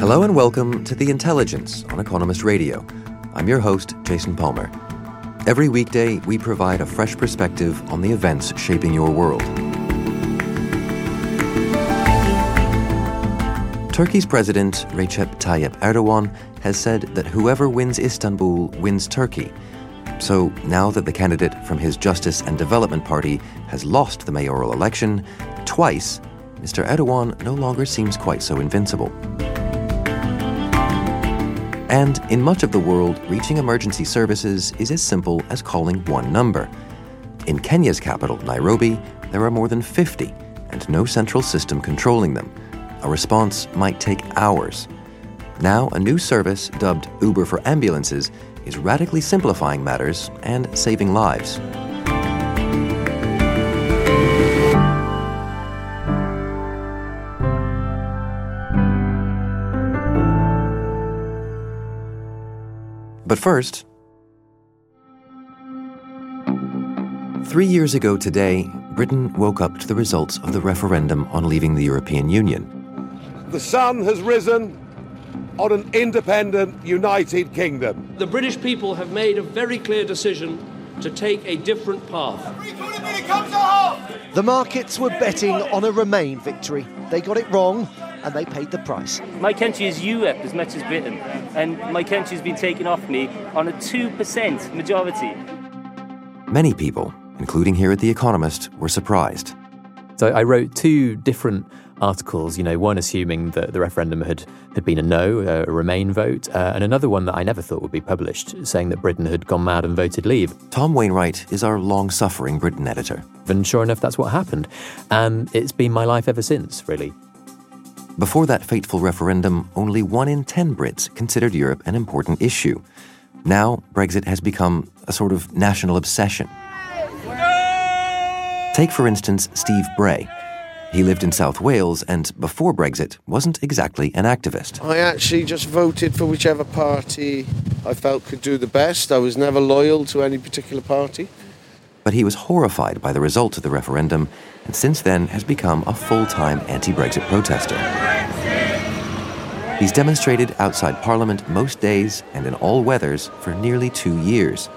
Hello and welcome to The Intelligence on Economist Radio. I'm your host, Jason Palmer. Every weekday, we provide a fresh perspective on the events shaping your world. Turkey's President Recep Tayyip Erdogan has said that whoever wins Istanbul wins Turkey. So now that the candidate from his Justice and Development Party has lost the mayoral election twice, Mr. Erdogan no longer seems quite so invincible. And in much of the world, reaching emergency services is as simple as calling one number. In Kenya's capital, Nairobi, there are more than 50 and no central system controlling them. A response might take hours. Now, a new service dubbed Uber for ambulances is radically simplifying matters and saving lives. But first, 3 years ago today, Britain woke up to the results of the referendum on leaving the European Union. The sun has risen on an independent United Kingdom. The British people have made a very clear decision to take a different path. The markets were betting on a Remain victory. They got it wrong, and they paid the price. My country is Europe as much as Britain, and my country's been taken off me on a 2% majority. Many people, including here at The Economist, were surprised. So I wrote two different articles, one assuming that the referendum had been a no, a Remain vote, and another one that I never thought would be published, saying that Britain had gone mad and voted Leave. Tom Wainwright is our long-suffering Britain editor. And sure enough, that's what happened. And it's been my life ever since, really. Before that fateful referendum, only 1 in 10 Brits considered Europe an important issue. Now, Brexit has become a sort of national obsession. Take, for instance, Steve Bray. He lived in South Wales and, before Brexit, wasn't exactly an activist. I actually just voted for whichever party I felt could do the best. I was never loyal to any particular party. But he was horrified by the result of the referendum and since then has become a full-time anti-Brexit protester. He's demonstrated outside Parliament most days and in all weathers for nearly 2 years.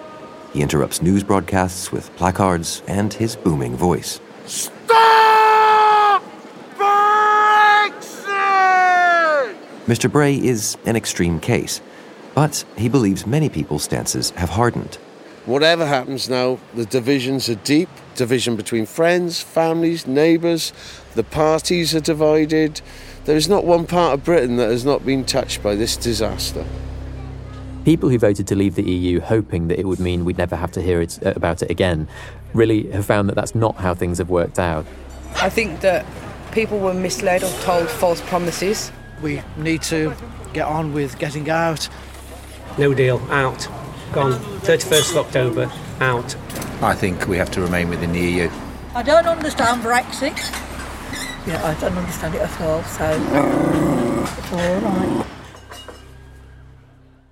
He interrupts news broadcasts with placards and his booming voice. Stop Brexit! Mr. Bray is an extreme case, but he believes many people's stances have hardened. Whatever happens now, the divisions are deep. Division between friends, families, neighbours. The parties are divided. There is not one part of Britain that has not been touched by this disaster. People who voted to leave the EU hoping that it would mean we'd never have to hear about it again really have found that that's not how things have worked out. I think that people were misled or told false promises. We need to get on with getting out. No deal, out. Gone. 31st of October, out. I think we have to remain within the EU. I don't understand Brexit. Yeah, I don't understand it at all, so it's all right.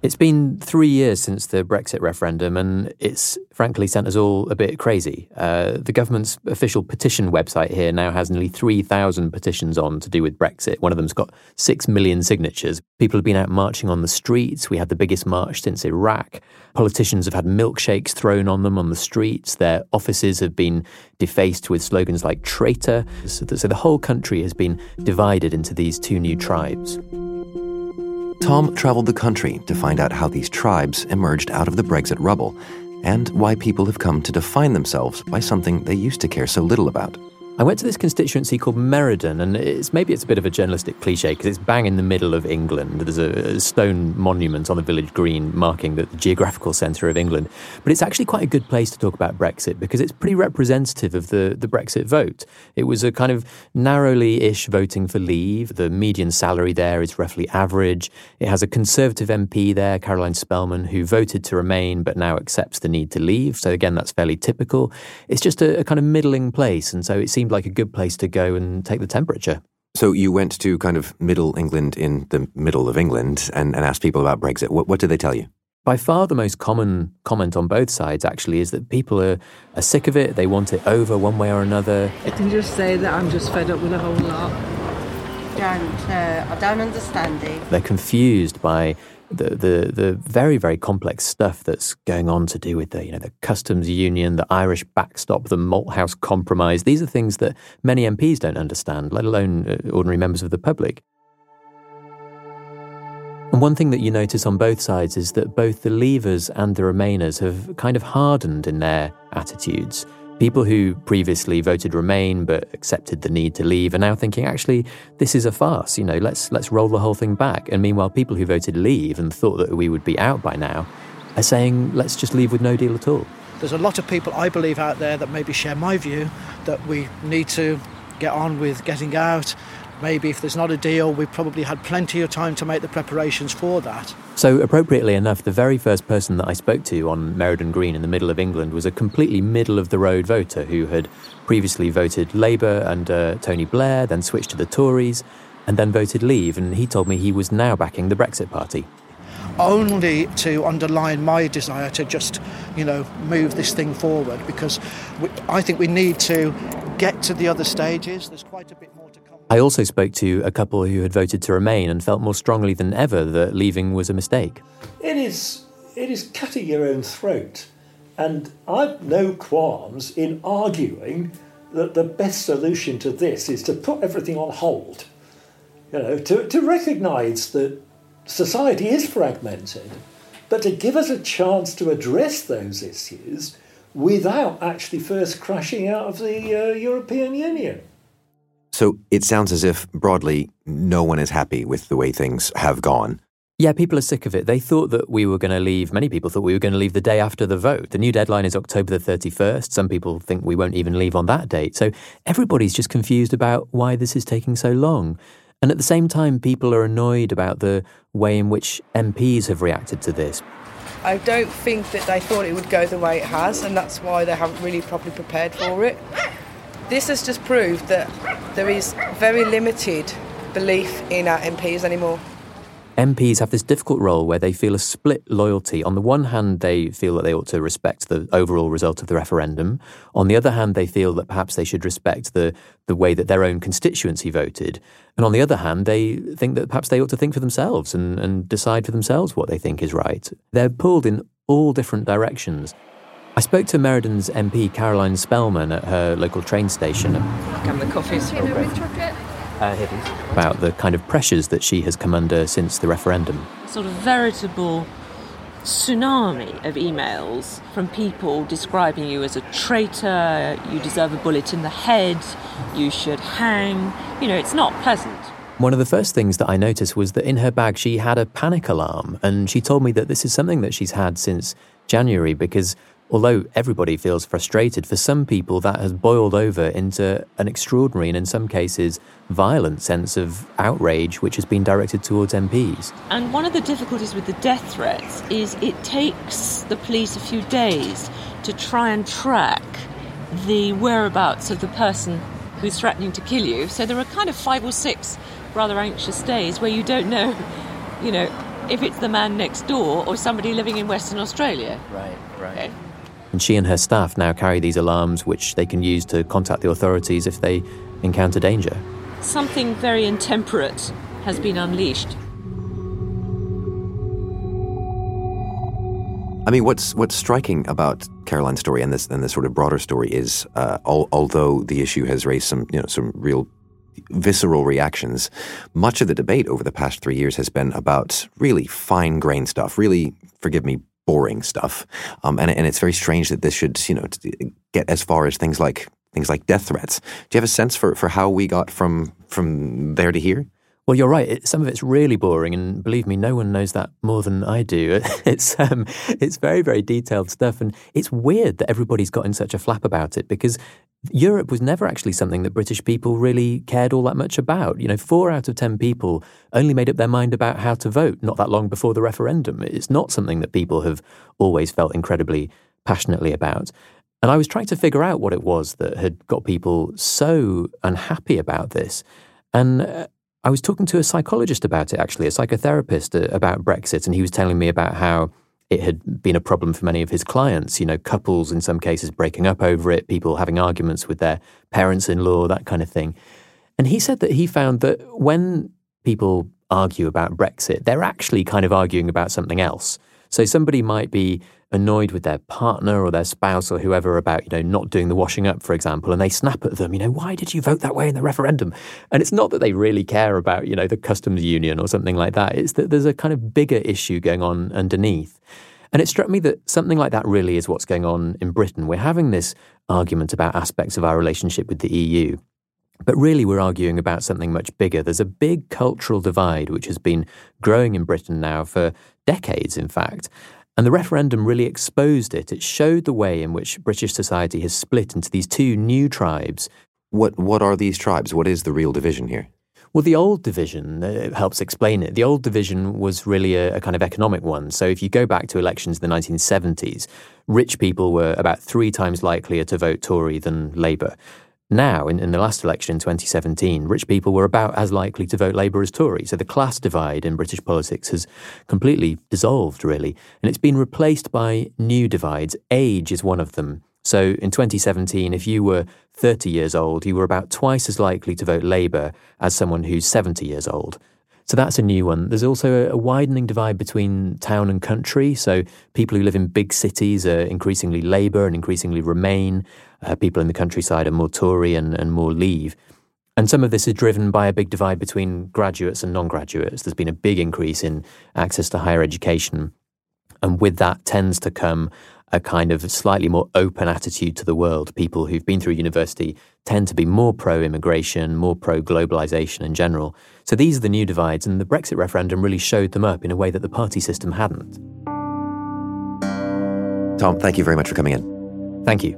It's been 3 years since the Brexit referendum and it's frankly sent us all a bit crazy. The government's official petition website here now has nearly 3,000 petitions on to do with Brexit. One of them's got 6 million signatures. People have been out marching on the streets. We had the biggest march since Iraq. Politicians have had milkshakes thrown on them on the streets. Their offices have been defaced with slogans like traitor. So the whole country has been divided into these two new tribes. Tom travelled the country to find out how these tribes emerged out of the Brexit rubble and why people have come to define themselves by something they used to care so little about. I went to this constituency called Meriden, and maybe it's a bit of a journalistic cliche because it's bang in the middle of England. There's a stone monument on the village green marking the geographical centre of England. But it's actually quite a good place to talk about Brexit because it's pretty representative of the Brexit vote. It was a kind of narrowly-ish voting for Leave. The median salary there is roughly average. It has a Conservative MP there, Caroline Spelman, who voted to remain but now accepts the need to leave. So again, that's fairly typical. It's just a kind of middling place, and so it seems like a good place to go and take the temperature. So you went to kind of middle England in the middle of England and asked people about Brexit. What did they tell you? By far the most common comment on both sides actually is that people are sick of it. They want it over one way or another. I can just say that I'm just fed up with a whole lot. I don't understand it. They're confused by the very, very complex stuff that's going on to do with the customs union, the Irish backstop, the Malthouse Compromise. These are things that many MPs don't understand, let alone ordinary members of the public. And one thing that you notice on both sides is that both the Leavers and the Remainers have kind of hardened in their attitudes. People who previously voted Remain but accepted the need to leave are now thinking, actually, this is a farce, let's roll the whole thing back. And meanwhile, people who voted Leave and thought that we would be out by now are saying, let's just leave with no deal at all. There's a lot of people, I believe, out there that maybe share my view that we need to get on with getting out. Maybe if there's not a deal, we've probably had plenty of time to make the preparations for that. So, appropriately enough, the very first person that I spoke to on Meriden Green in the middle of England was a completely middle-of-the-road voter who had previously voted Labour under Tony Blair, then switched to the Tories, and then voted Leave, and he told me he was now backing the Brexit Party. Only to underline my desire to just, move this thing forward, because I think we need to get to the other stages. There's quite a bit more to come. I also spoke to a couple who had voted to remain and felt more strongly than ever that leaving was a mistake. It is cutting your own throat. And I've no qualms in arguing that the best solution to this is to put everything on hold, to recognise that society is fragmented, but to give us a chance to address those issues without actually first crashing out of the European Union. So it sounds as if, broadly, no one is happy with the way things have gone. Yeah, people are sick of it. They thought that we were going to leave, many people thought we were going to leave the day after the vote. The new deadline is October the 31st. Some people think we won't even leave on that date. So everybody's just confused about why this is taking so long. And at the same time, people are annoyed about the way in which MPs have reacted to this. I don't think that they thought it would go the way it has, and that's why they haven't really properly prepared for it. This has just proved that there is very limited belief in our MPs anymore. MPs have this difficult role where they feel a split loyalty. On the one hand, they feel that they ought to respect the overall result of the referendum. On the other hand, they feel that perhaps they should respect the way that their own constituency voted. And on the other hand, they think that perhaps they ought to think for themselves and decide for themselves what they think is right. They're pulled in all different directions. I spoke to Meriden's MP Caroline Spelman at her local train station about the kind of pressures that she has come under since the referendum. Sort of veritable tsunami of emails from people describing you as a traitor, you deserve a bullet in the head, you should hang. It's not pleasant. One of the first things that I noticed was that in her bag she had a panic alarm, and she told me that this is something that she's had since January because although everybody feels frustrated, for some people that has boiled over into an extraordinary and in some cases violent sense of outrage which has been directed towards MPs. And one of the difficulties with the death threats is it takes the police a few days to try and track the whereabouts of the person who's threatening to kill you. So there are kind of 5 or 6 rather anxious days where you don't know, if it's the man next door or somebody living in Western Australia. Right. Okay. And she and her staff now carry these alarms which they can use to contact the authorities if they encounter danger. Something very intemperate has been unleashed. I mean, what's striking about Caroline's story and this sort of broader story is, although the issue has raised some some real visceral reactions, much of the debate over the past 3 years has been about really fine-grained stuff, really, forgive me, boring stuff. And it's very strange that this should, get as far as things like things like death threats. Do you have a sense for how we got from there to here? Well, you're right. Some of it's really boring, and believe me, no one knows that more than I do. It's very, very detailed stuff, and it's weird that everybody's gotten such a flap about it, because Europe was never actually something that British people really cared all that much about. You know, 4 out of 10 people only made up their mind about how to vote not that long before the referendum. It's not something that people have always felt incredibly passionately about. And I was trying to figure out what it was that had got people so unhappy about this, and I was talking to a psychologist about it, actually, a psychotherapist about Brexit, and he was telling me about how it had been a problem for many of his clients, you know, couples in some cases breaking up over it, people having arguments with their parents-in-law, that kind of thing. And he said that he found that when people argue about Brexit, they're actually kind of arguing about something else. So somebody might be annoyed with their partner or their spouse or whoever about, you know, not doing the washing up, for example, and they snap at them, you know, why did you vote that way in the referendum? And it's not that they really care about, you know, the customs union or something like that. It's that there's a kind of bigger issue going on underneath. And it struck me that something like that really is what's going on in Britain. We're having this argument about aspects of our relationship with the EU, but really we're arguing about something much bigger. There's a big cultural divide which has been growing in Britain now for decades, in fact. And the referendum really exposed it. It showed the way in which British society has split into these two new tribes. What are these tribes? What is the real division here? Well, the old division helps explain it. The old division was really a kind of economic one. So if you go back to elections in the 1970s, rich people were about 3 times likelier to vote Tory than Labour. Now, in the last election in 2017, rich people were about as likely to vote Labour as Tory. So the class divide in British politics has completely dissolved, really. And it's been replaced by new divides. Age is one of them. So in 2017, if you were 30 years old, you were about twice as likely to vote Labour as someone who's 70 years old. So that's a new one. There's also a widening divide between town and country. So people who live in big cities are increasingly Labour and increasingly Remain. People in the countryside are more Tory and more Leave. And some of this is driven by a big divide between graduates and non-graduates. There's been a big increase in access to higher education. And with that tends to come a kind of slightly more open attitude to the world. People who've been through university tend to be more pro-immigration, more pro-globalization in general. So these are the new divides, and the Brexit referendum really showed them up in a way that the party system hadn't. Tom, thank you very much for coming in. Thank you.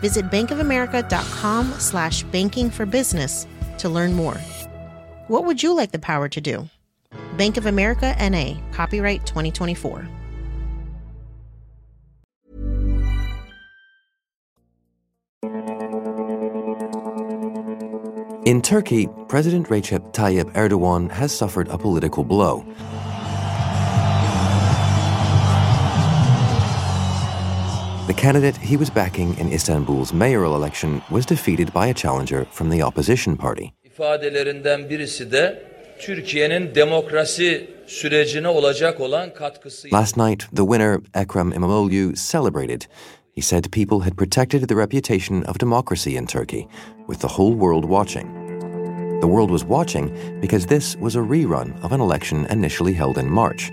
Visit bankofamerica.com/banking for business to learn more. What would you like the power to do? Bank of America NA, copyright 2024. In Turkey, President Recep Tayyip Erdogan has suffered a political blow. The candidate he was backing in Istanbul's mayoral election was defeated by a challenger from the opposition party. Last night, the winner, Ekrem İmamoğlu, celebrated. He said people had protected the reputation of democracy in Turkey, with the whole world watching. The world was watching because this was a rerun of an election initially held in March.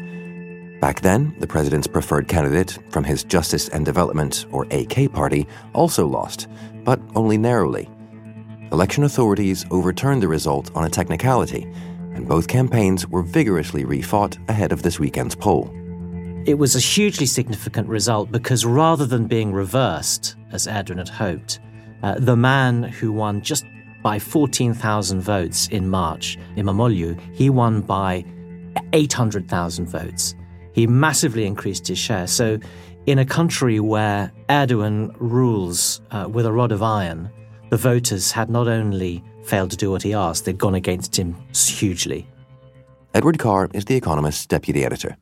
Back then, the president's preferred candidate from his Justice and Development, or AK, party also lost, but only narrowly. Election authorities overturned the result on a technicality, and both campaigns were vigorously refought ahead of this weekend's poll. It was a hugely significant result because rather than being reversed, as Erdogan had hoped, the man who won just by 14,000 votes in March, İmamoğlu, he won by 800,000 votes. He massively increased his share. So in a country where Erdogan rules with a rod of iron, the voters had not only failed to do what he asked, they'd gone against him hugely. Edward Carr is The Economist's deputy editor.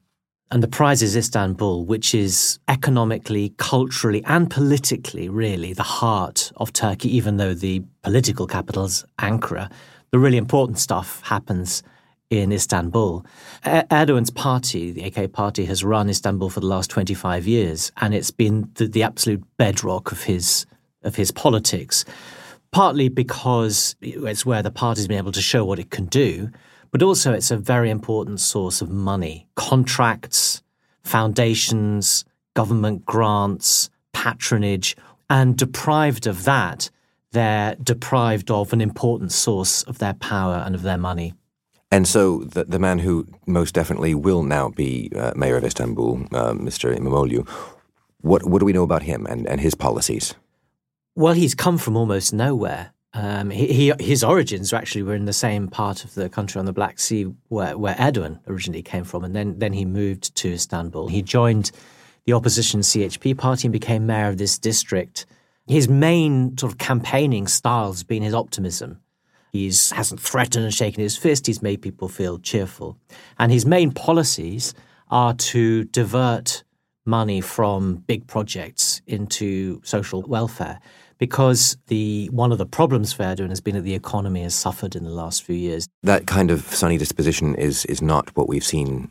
And the prize is Istanbul, which is economically, culturally and politically really the heart of Turkey, even though the political capital is Ankara. The really important stuff happens in Istanbul. Erdogan's party, the AK party, has run Istanbul for the last 25 years and it's been the absolute bedrock of his politics, partly because it's where the party's been able to show what it can do, but also it's a very important source of money. Contracts, foundations, government grants, patronage, and deprived of that, they're deprived of an important source of their power and of their money. And so the man who most definitely will now be mayor of Istanbul, Mr. İmamoğlu, what do we know about him and his policies? Well, he's come from almost nowhere. His origins actually were in the same part of the country on the Black Sea where Erdogan originally came from, and then he moved to Istanbul. He joined the opposition CHP party and became mayor of this district. His main sort of campaigning style has been his optimism. He hasn't threatened and shaken his fist. He's made people feel cheerful. And his main policies are to divert money from big projects into social welfare, because one of the problems for Erdogan has been that the economy has suffered in the last few years. That kind of sunny disposition is not what we've seen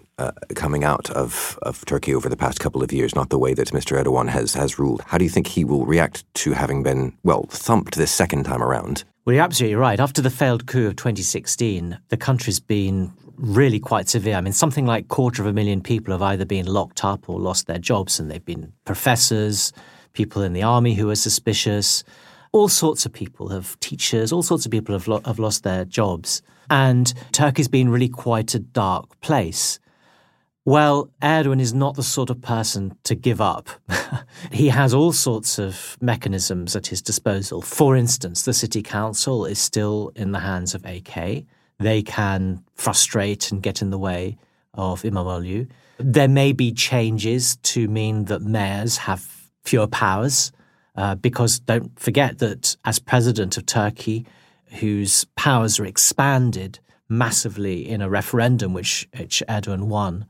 coming out of Turkey over the past couple of years, not the way that Mr. Erdogan has ruled. How do you think he will react to having been, well, thumped this second time around? Well, you're absolutely right. After the failed coup of 2016, the country's been really quite severe. I mean, something like 250,000 people have either been locked up or lost their jobs, and they've been professors, people in the army who are suspicious, all sorts of people have teachers, all sorts of people have lost their jobs. And Turkey's been really quite a dark place. Well, Erdogan is not the sort of person to give up. He has all sorts of mechanisms at his disposal. For instance, the city council is still in the hands of AK. They can frustrate and get in the way of İmamoğlu. There may be changes to mean that mayors have fewer powers, because don't forget that as president of Turkey, whose powers are expanded massively in a referendum which Erdogan won,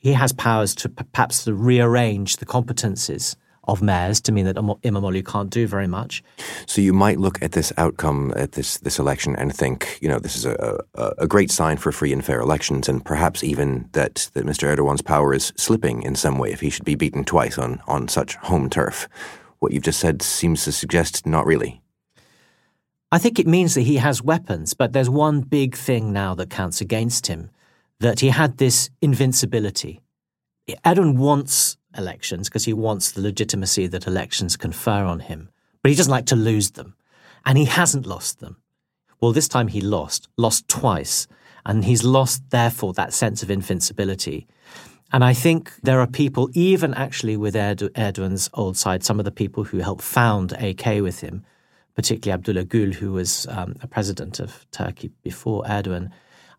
he has powers to perhaps to rearrange the competences of mayors to mean that İmamoğlu can't do very much. So you might look at this outcome, at this election, and think, you know, this is a great sign for free and fair elections, and perhaps even that Mr. Erdogan's power is slipping in some way if he should be beaten twice on such home turf. What you've just said seems to suggest not really. I think it means that he has weapons, but there's one big thing now that counts against him, that he had this invincibility. Erdogan wants elections because he wants the legitimacy that elections confer on him, but he doesn't like to lose them, and he hasn't lost them. Well, this time he lost twice, and he's lost therefore that sense of invincibility. And I think there are people, even actually with Erdogan's old side, some of the people who helped found AK with him, particularly Abdullah Gül, who was a president of Turkey before Erdogan,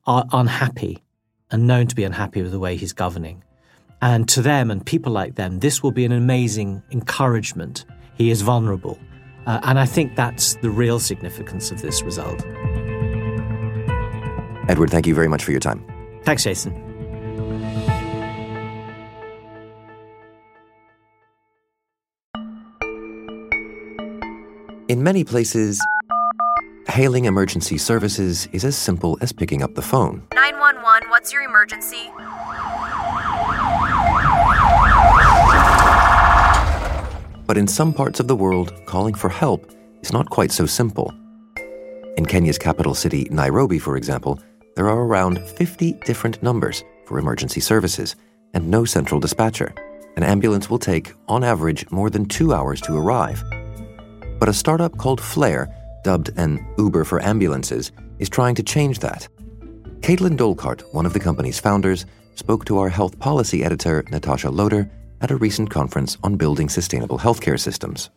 are unhappy and known to be unhappy with the way he's governing. And to them and people like them, this will be an amazing encouragement. He is vulnerable. And I think that's the real significance of this result. Edward, thank you very much for your time. Thanks, Jason. In many places, hailing emergency services is as simple as picking up the phone. 911, what's your emergency? But in some parts of the world, calling for help is not quite so simple. In Kenya's capital city, Nairobi, for example, there are around 50 different numbers for emergency services and no central dispatcher. An ambulance will take, on average, more than 2 hours to arrive. But a startup called Flare, dubbed an Uber for ambulances, is trying to change that. Caitlin Dolcart, one of the company's founders, spoke to our health policy editor, Natasha Loder, at a recent conference on building sustainable healthcare systems.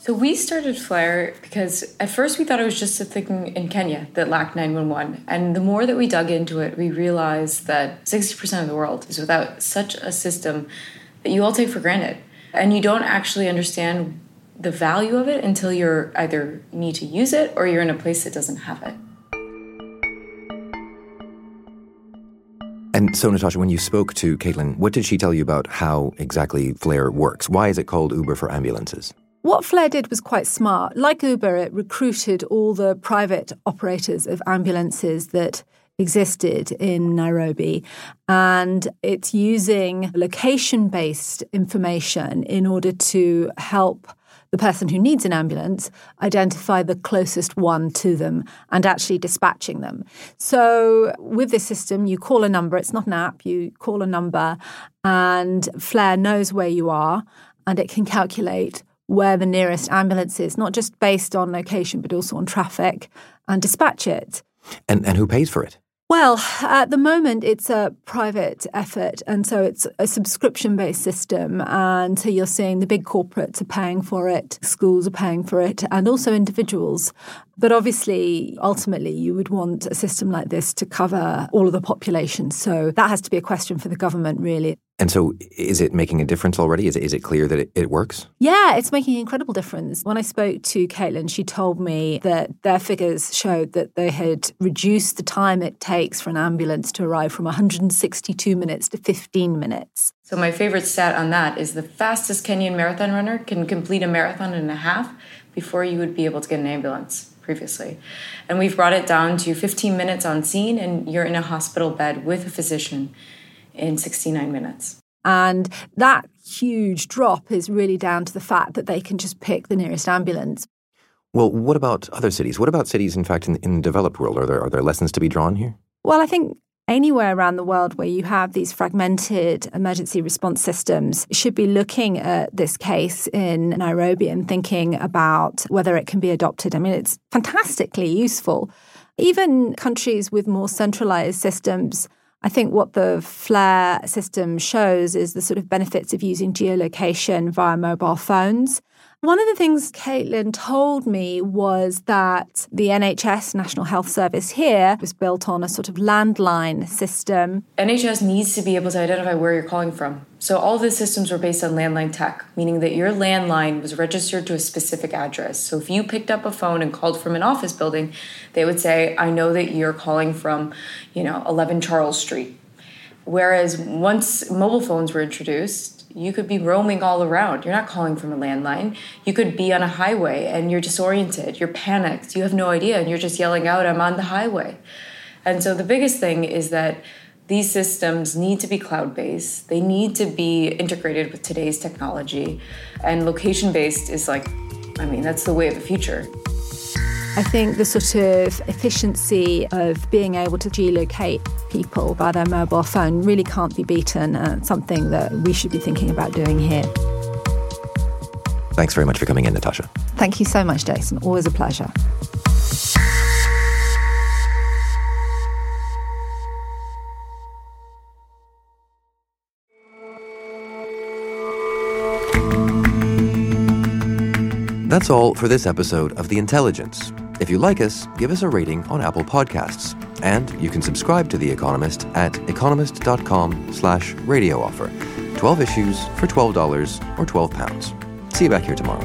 So we started Flare because at first we thought it was just a thing in Kenya that lacked 911. And the more that we dug into it, we realized that 60% of the world is without such a system that you all take for granted. And you don't actually understand the value of it until you're either need to use it or you're in a place that doesn't have it. So, Natasha, when you spoke to Caitlin, what did she tell you about how exactly Flare works? Why is it called Uber for ambulances? What Flare did was quite smart. Like Uber, it recruited all the private operators of ambulances that existed in Nairobi, and it's using location-based information in order to help the person who needs an ambulance identify the closest one to them and actually dispatching them. So with this system, you call a number. It's not an app. You call a number, and Flare knows where you are, and it can calculate where the nearest ambulance is, not just based on location, but also on traffic, and dispatch it. And who pays for it? Well, at the moment, it's a private effort, and so it's a subscription-based system, and so you're seeing the big corporates are paying for it, schools are paying for it, and also individuals. But obviously, ultimately, you would want a system like this to cover all of the population, so that has to be a question for the government, really. And so is it making a difference already? Is it clear that it works? Yeah, it's making an incredible difference. When I spoke to Caitlin, she told me that their figures showed that they had reduced the time it takes for an ambulance to arrive from 162 minutes to 15 minutes. So my favorite stat on that is the fastest Kenyan marathon runner can complete a marathon and a half before you would be able to get an ambulance previously. And we've brought it down to 15 minutes on scene, and you're in a hospital bed with a physician in 69 minutes. And that huge drop is really down to the fact that they can just pick the nearest ambulance. Well, what about other cities? What about cities, in fact, in the developed world? Are there lessons to be drawn here? Well, I think anywhere around the world where you have these fragmented emergency response systems should be looking at this case in Nairobi and thinking about whether it can be adopted. I mean, it's fantastically useful. Even countries with more centralized systems, I think what the Flare system shows is the sort of benefits of using geolocation via mobile phones. One of the things Caitlin told me was that the NHS, National Health Service here, was built on a sort of landline system. NHS needs to be able to identify where you're calling from. So all the systems were based on landline tech, meaning that your landline was registered to a specific address. So if you picked up a phone and called from an office building, they would say, I know that you're calling from, 11 Charles Street. Whereas once mobile phones were introduced, you could be roaming all around. You're not calling from a landline. You could be on a highway and you're disoriented. You're panicked. You have no idea. And you're just yelling out, I'm on the highway. And so the biggest thing is that these systems need to be cloud-based. They need to be integrated with today's technology. And location-based is that's the way of the future. I think the sort of efficiency of being able to geolocate people by their mobile phone really can't be beaten, and it's something that we should be thinking about doing here. Thanks very much for coming in, Natasha. Thank you so much, Jason. Always a pleasure. That's all for this episode of The Intelligence. If you like us, give us a rating on Apple Podcasts. And you can subscribe to The Economist at economist.com/radio offer. 12 issues for $12 or £12. See you back here tomorrow.